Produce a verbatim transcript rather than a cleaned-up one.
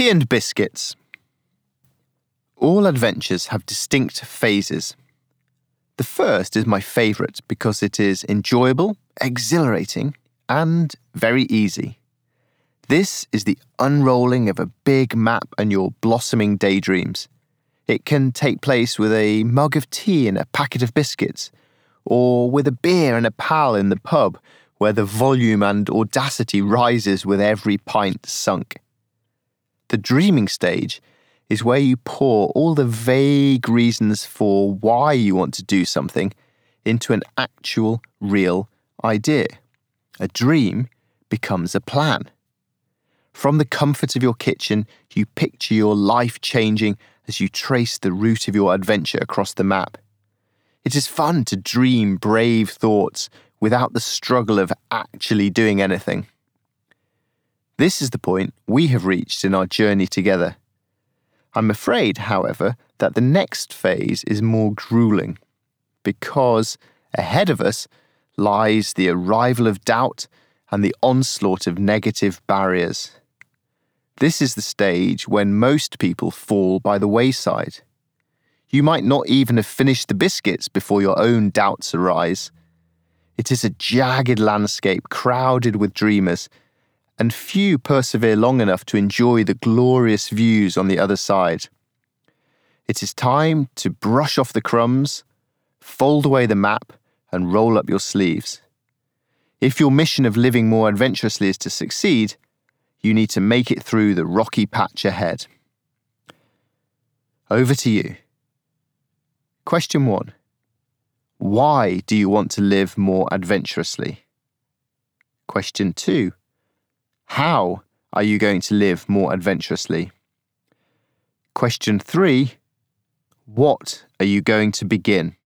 Tea and biscuits. All adventures have distinct phases. The first is my favourite because it is enjoyable, exhilarating, and very easy. This is the unrolling of a big map and your blossoming daydreams. It can take place with a mug of tea and a packet of biscuits, or with a beer and a pal in the pub, where the volume and audacity rises with every pint sunk. The dreaming stage is where you pour all the vague reasons for why you want to do something into an actual, real idea. A dream becomes a plan. From the comfort of your kitchen, you picture your life changing as you trace the route of your adventure across the map. It is fun to dream brave thoughts without the struggle of actually doing anything. This is the point we have reached in our journey together. I'm afraid, however, that the next phase is more grueling, because ahead of us lies the arrival of doubt and the onslaught of negative barriers. This is the stage when most people fall by the wayside. You might not even have finished the biscuits before your own doubts arise. It is a jagged landscape crowded with dreamers, and few persevere long enough to enjoy the glorious views on the other side. It is time to brush off the crumbs, fold away the map, and roll up your sleeves. If your mission of living more adventurously is to succeed, you need to make it through the rocky patch ahead. Over to you. Question one. Why do you want to live more adventurously? Question two. How are you going to live more adventurously? Question three. What are you going to begin?